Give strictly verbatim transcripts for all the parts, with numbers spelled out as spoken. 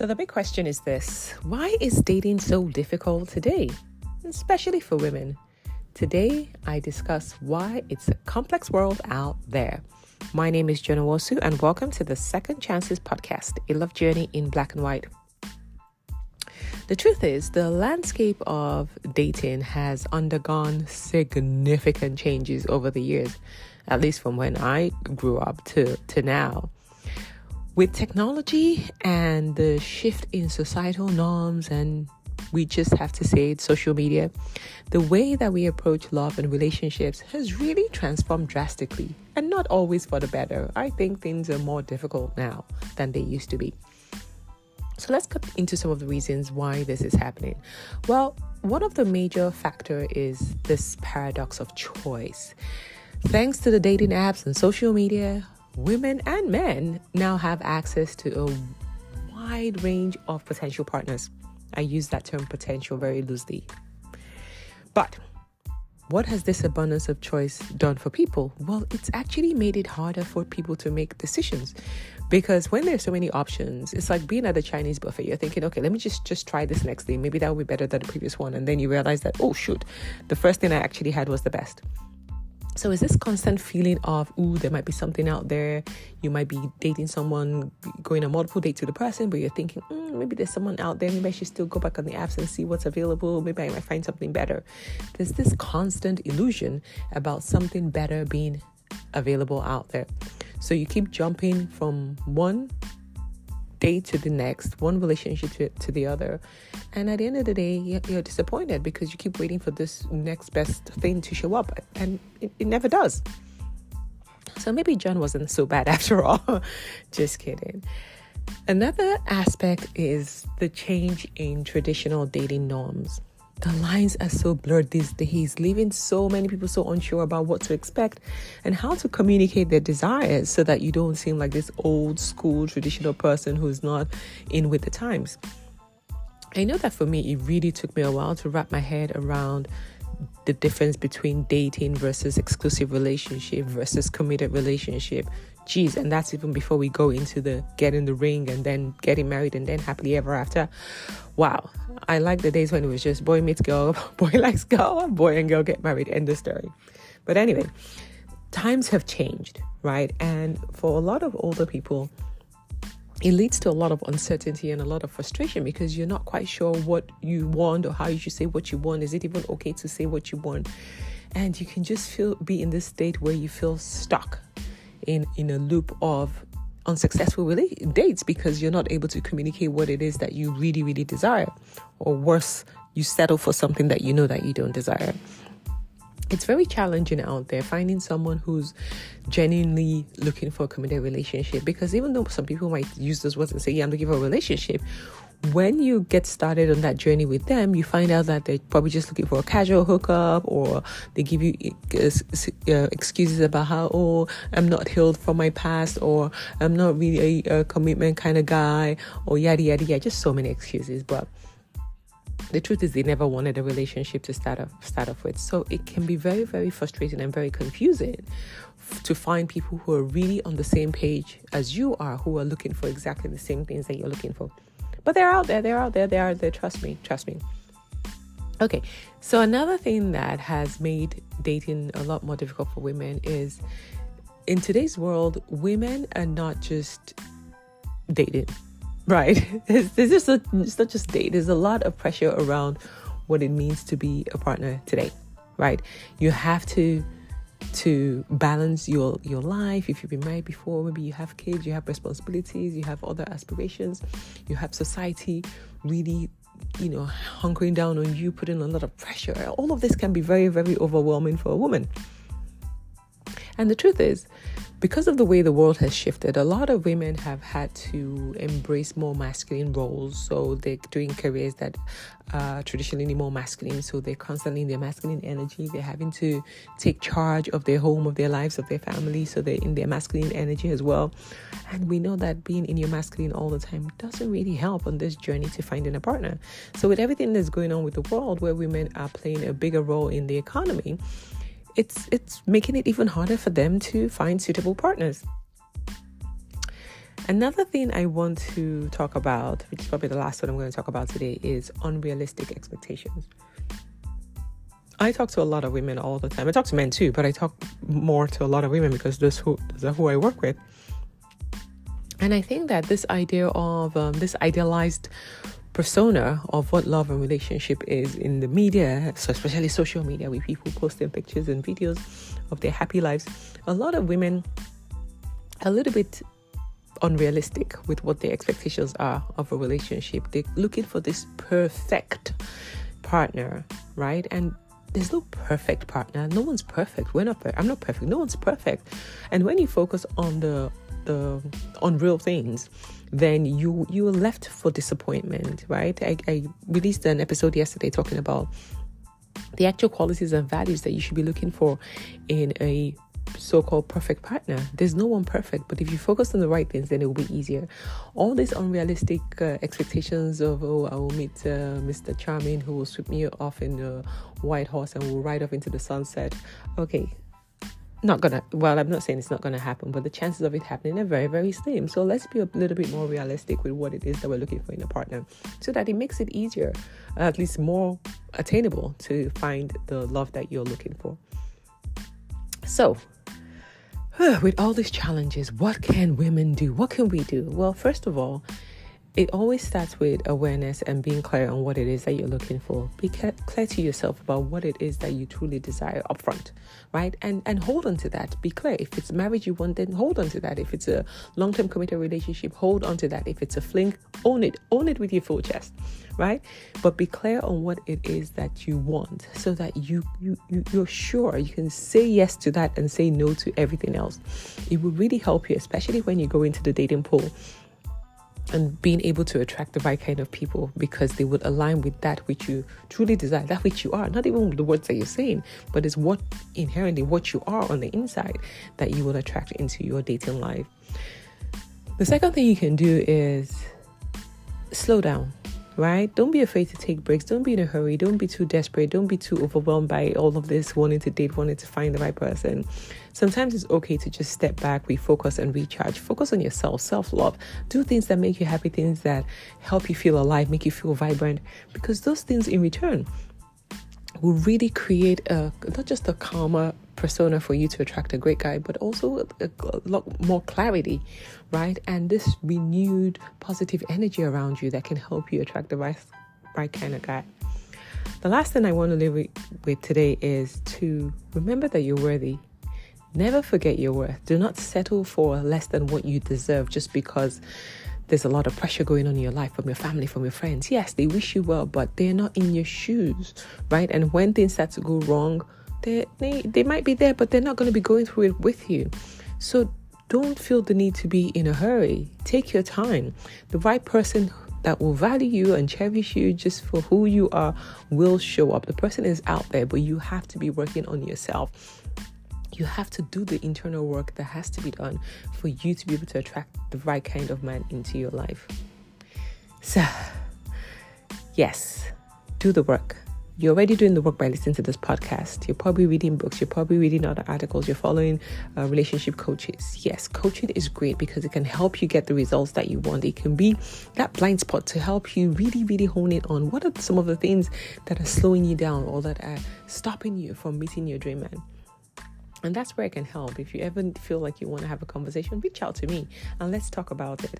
So the big question is this: why is dating so difficult today, especially for women? Today, I discuss why it's a complex world out there. My name is Joan Wosu, and welcome to the Second Chances Podcast, A Love Journey in Black and White. The truth is, the landscape of dating has undergone significant changes over the years, at least from when I grew up to, to now. With technology and the shift in societal norms, and we just have to say it's social media, the way that we approach love and relationships has really transformed drastically, and not always for the better. I think things are more difficult now than they used to be. So let's get into some of the reasons why this is happening. Well, one of the major factors is this paradox of choice. Thanks to the dating apps and social media, women and men now have access to a wide range of potential partners. I use that term potential very loosely. But what has this abundance of choice done for people? Well, it's actually made it harder for people to make decisions, because when there's so many options, it's like being at a Chinese buffet. You're thinking, okay, let me just, just try this next thing. Maybe that will be better than the previous one. And then you realize that, oh, shoot, the first thing I actually had was the best. So is this constant feeling of, ooh, there might be something out there. You might be dating someone, going on multiple dates with the person, but you're thinking, mm, maybe there's someone out there. Maybe I should still go back on the apps and see what's available. Maybe I might find something better. There's this constant illusion about something better being available out there. So you keep jumping from one day to the next, one relationship to, to the other. And at the end of the day, you're, you're disappointed because you keep waiting for this next best thing to show up, and it, it never does. So maybe John wasn't so bad after all. Just kidding. Another aspect is the change in traditional dating norms. The lines are so blurred these days, leaving so many people so unsure about what to expect and how to communicate their desires so that you don't seem like this old school traditional person who's not in with the times. I know that for me, it really took me a while to wrap my head around the difference between dating versus exclusive relationship versus committed relationship. Geez, and that's even before we go into the get in the ring and then getting married and then happily ever after. Wow, I like the days when it was just boy meets girl, boy likes girl, boy and girl get married, end of story. But anyway, times have changed, right? And for a lot of older people, it leads to a lot of uncertainty and a lot of frustration because you're not quite sure what you want or how you should say what you want. Is it even okay to say what you want? And you can just feel be in this state where you feel stuck in, in a loop of unsuccessful really dates because you're not able to communicate what it is that you really, really desire. Or worse, you settle for something that you know that you don't desire. It's very challenging out there finding someone who's genuinely looking for a committed relationship, because even though some people might use those words and say, yeah, I'm looking for a relationship, when you get started on that journey with them, you find out that they're probably just looking for a casual hookup, or they give you uh, excuses about how, oh, I'm not healed from my past, or I'm not really a, a commitment kind of guy, or yada, yada, yada, just so many excuses. But the truth is they never wanted a relationship to start off, start off with. So it can be very, very frustrating and very confusing f- to find people who are really on the same page as you are, who are looking for exactly the same things that you're looking for. But they're out there, they're out there, they are there. Trust me, trust me. Okay, so another thing that has made dating a lot more difficult for women is, in today's world, women are not just dating. Right. There's, there's just a, it's not just date. There's a lot of pressure around what it means to be a partner today. Right. You have to to balance your, your life. If you've been married before, maybe you have kids, you have responsibilities, you have other aspirations, you have society really, you know, hunkering down on you, putting a lot of pressure. All of this can be very, very overwhelming for a woman. And the truth is, because of the way the world has shifted, a lot of women have had to embrace more masculine roles. So they're doing careers that are traditionally more masculine. So they're constantly in their masculine energy. They're having to take charge of their home, of their lives, of their family. So they're in their masculine energy as well. And we know that being in your masculine all the time doesn't really help on this journey to finding a partner. So with everything that's going on with the world, where women are playing a bigger role in the economy, It's it's making it even harder for them to find suitable partners. Another thing I want to talk about, which is probably the last one I'm going to talk about today, is unrealistic expectations. I talk to a lot of women all the time. I talk to men too, but I talk more to a lot of women because those who those are who I work with. And I think that this idea of um, this idealized persona of what love and relationship is in the media, so especially social media, with people posting pictures and videos of their happy lives, a lot of women a little bit unrealistic with what their expectations are of a relationship. They're looking for this perfect partner, right? And there's no perfect partner. No one's perfect. We're not. Per- I'm not perfect. No one's perfect. And when you focus on the the unreal things, then you you are left for disappointment, right? I, I released an episode yesterday talking about the actual qualities and values that you should be looking for in a so-called perfect partner. There's no one perfect, but if you focus on the right things, then it will be easier. All these unrealistic uh, expectations of, oh, I will meet uh, Mister Charming, who will sweep me off in a white horse and will ride off into the sunset. Okay, not gonna, well, I'm not saying it's not gonna happen, but the chances of it happening are very, very slim. So let's be a little bit more realistic with what it is that we're looking for in a partner, so that it makes it easier, uh, at least more attainable, to find the love that you're looking for. So, with all these challenges, what can women do? What can we do? Well, first of all, it always starts with awareness and being clear on what it is that you're looking for. Be clear to yourself about what it is that you truly desire upfront, right? And and hold on to that. Be clear. If it's marriage you want, then hold on to that. If it's a long-term committed relationship, hold on to that. If it's a fling, own it. Own it with your full chest, right? But be clear on what it is that you want, so that you, you, you, you're sure you can say yes to that and say no to everything else. It will really help you, especially when you go into the dating pool, and being able to attract the right kind of people, because they would align with that which you truly desire, that which you are. Not even the words that you're saying, but it's what inherently what you are on the inside that you will attract into your dating life. The second thing you can do is slow down, right? Don't be afraid to take breaks. Don't be in a hurry. Don't be too desperate. Don't be too overwhelmed by all of this wanting to date, wanting to find the right person. Sometimes it's okay to just step back, refocus and recharge. Focus on yourself, self-love. Do things that make you happy, things that help you feel alive, make you feel vibrant, because those things in return will really create a, not just a calmer persona for you to attract a great guy, but also a, a lot more clarity, right? And this renewed positive energy around you that can help you attract the right, right kind of guy. The last thing I want to leave with today is to remember that you're worthy. Never forget your worth. Do not settle for less than what you deserve just because there's a lot of pressure going on in your life from your family, from your friends. Yes, they wish you well, but they're not in your shoes, right? And when things start to go wrong, they they, they might be there, but they're not going to be going through it with you. So don't feel the need to be in a hurry. Take your time. The right person that will value you and cherish you just for who you are will show up. The person is out there, but you have to be working on yourself. You have to do the internal work that has to be done for you to be able to attract the right kind of man into your life. So, yes, do the work. You're already doing the work by listening to this podcast. You're probably reading books. You're probably reading other articles. You're following uh, relationship coaches. Yes, coaching is great because it can help you get the results that you want. It can be that blind spot to help you really, really hone in on what are some of the things that are slowing you down or that are stopping you from meeting your dream man. And that's where I can help. If you ever feel like you want to have a conversation, reach out to me and let's talk about it.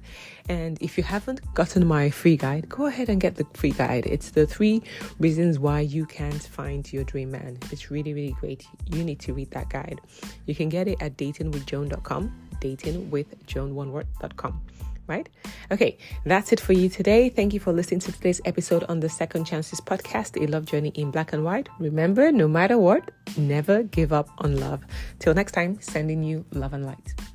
And if you haven't gotten my free guide, go ahead and get the free guide. It's the three reasons why you can't find your dream man. It's really, really great. You need to read that guide. You can get it at dating with joan dot com, dating with joan one word dot com. Right? Okay, that's it for you today. Thank you for listening to today's episode on the Second Chances Podcast, A Love Journey in Black and White. Remember, no matter what, never give up on love. Till next time, sending you love and light.